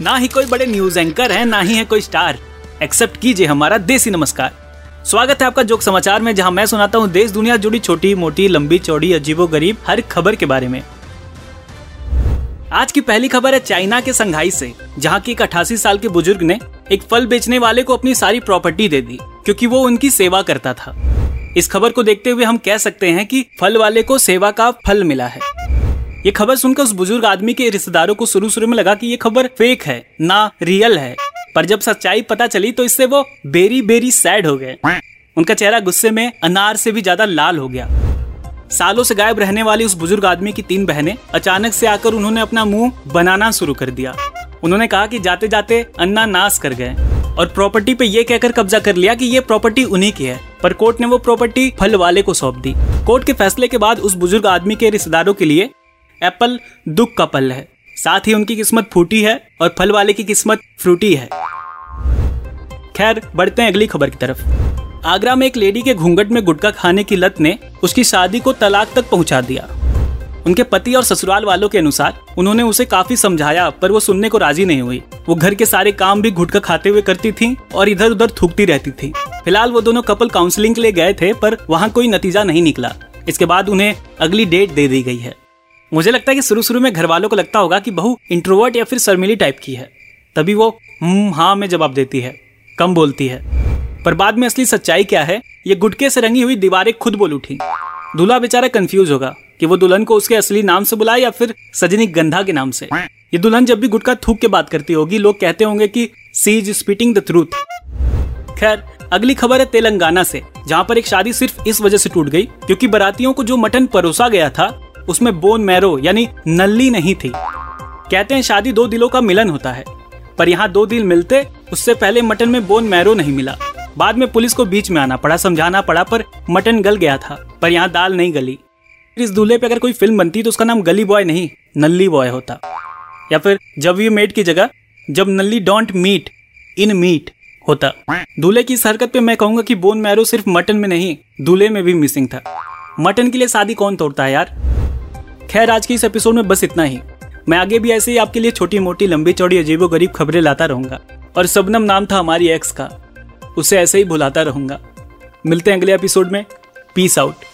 ना ही कोई बड़े न्यूज एंकर है, ना ही है कोई स्टार। एक्सेप्ट कीजिए हमारा देसी नमस्कार। स्वागत है आपका जोक समाचार में, जहां मैं सुनाता हूं देश दुनिया जुड़ी छोटी मोटी लंबी चौड़ी अजीबो गरीब हर खबर के बारे में। आज की पहली खबर है चाइना के संघाई से, जहां की एक 88 साल के बुजुर्ग ने एक फल बेचने वाले को अपनी सारी प्रॉपर्टी दे दी क्योंकि वो उनकी सेवा करता था। इस खबर को देखते हुए हम कह सकते हैं कि फल वाले को सेवा का फल मिला है। ये खबर सुनकर उस बुजुर्ग आदमी के रिश्तेदारों को शुरू में लगा कि ये खबर फेक है ना रियल है, पर जब सच्चाई पता चली तो इससे वो बेरी बेरी सैड हो गए। उनका चेहरा गुस्से में अनार से भी ज्यादा लाल हो गया। सालों से गायब रहने वाली उस बुजुर्ग आदमी की 3 बहनें अचानक से आकर उन्होंने अपना मुंह बनाना शुरू कर दिया। उन्होंने कहा कि जाते जाते अन्नानास कर गए और प्रॉपर्टी पे ये कहकर कब्जा कर लिया कि ये प्रॉपर्टी उन्हीं की है, पर कोर्ट ने वो प्रॉपर्टी फल वाले को सौंप दी। कोर्ट के फैसले के बाद उस बुजुर्ग आदमी के रिश्तेदारों के लिए एप्पल दुख का फल है, साथ ही उनकी किस्मत फूटी है और फल वाले की किस्मत फ्रूटी है। खैर, बढ़ते हैं अगली खबर की तरफ। आगरा में एक लेडी के घूंघट में गुटखा खाने की लत ने उसकी शादी को तलाक तक पहुंचा दिया। उनके पति और ससुराल वालों के अनुसार उन्होंने उसे काफी समझाया पर वो सुनने को राजी नहीं हुई। वो घर के सारे काम भी गुटखा खाते हुए करती थी और इधर उधर थूकती रहती थी। फिलहाल वो दोनों कपल काउंसलिंग के लिए गए थे पर वहाँ कोई नतीजा नहीं निकला। इसके बाद उन्हें अगली डेट दे दी गई है। मुझे लगता है कि शुरू में घर वालों को लगता होगा कि बहू इंट्रोवर्ट या फिर शर्मीली टाइप की है, तभी वो हाँ में जवाब देती है, कम बोलती है, पर बाद में असली सच्चाई क्या है ये गुटके से रंगी हुई दीवारें खुद बोल उठी। दूल्हा बेचारा कंफ्यूज होगा कि वो दुल्हन को उसके असली नाम से बुलाए या फिर सजनीगंधा के नाम से। ये दुल्हन जब भी गुटखा थूक के बात करती होगी लोग कहते होंगे कि she is speaking the truth. खैर, अगली खबर है तेलंगाना से, जहाँ पर एक शादी सिर्फ इस वजह से टूट गई क्योंकि बारातियों को जो मटन परोसा गया था उसमें बोन मैरो यानी नली नहीं थी। कहते हैं शादी 2 दिलों का मिलन होता है, पर यहाँ 2 दिल मिलते उससे पहले मटन में बोन मैरो नहीं मिला। बाद में पुलिस को बीच में आना पड़ा, समझाना पड़ा, पर मटन गल गया था पर यहाँ दाल नहीं गली। इस दूल्हे पे अगर कोई फिल्म बनती तो उसका नाम गली बॉय नहीं नल्ली बॉय होता, या फिर जब यू मेट की जगह जब नल्ली डोंट मीट इन मीट होता। दूल्हे की इस हरकत पे मैं कहूँगा कि बोन मैरो सिर्फ मटन में नहीं दूल्हे में भी मिसिंग था। मटन के लिए शादी कौन तोड़ता है यार। खैर, आज के इस एपिसोड में बस इतना ही। मैं आगे भी ऐसे ही आपके लिए छोटी मोटी लंबी चौड़ी अजीबो गरीब खबरें लाता रहूंगा और शबनम नाम था हमारी एक्स का, उसे ऐसे ही भुलाता रहूंगा। मिलते हैं अगले एपिसोड में। Peace out.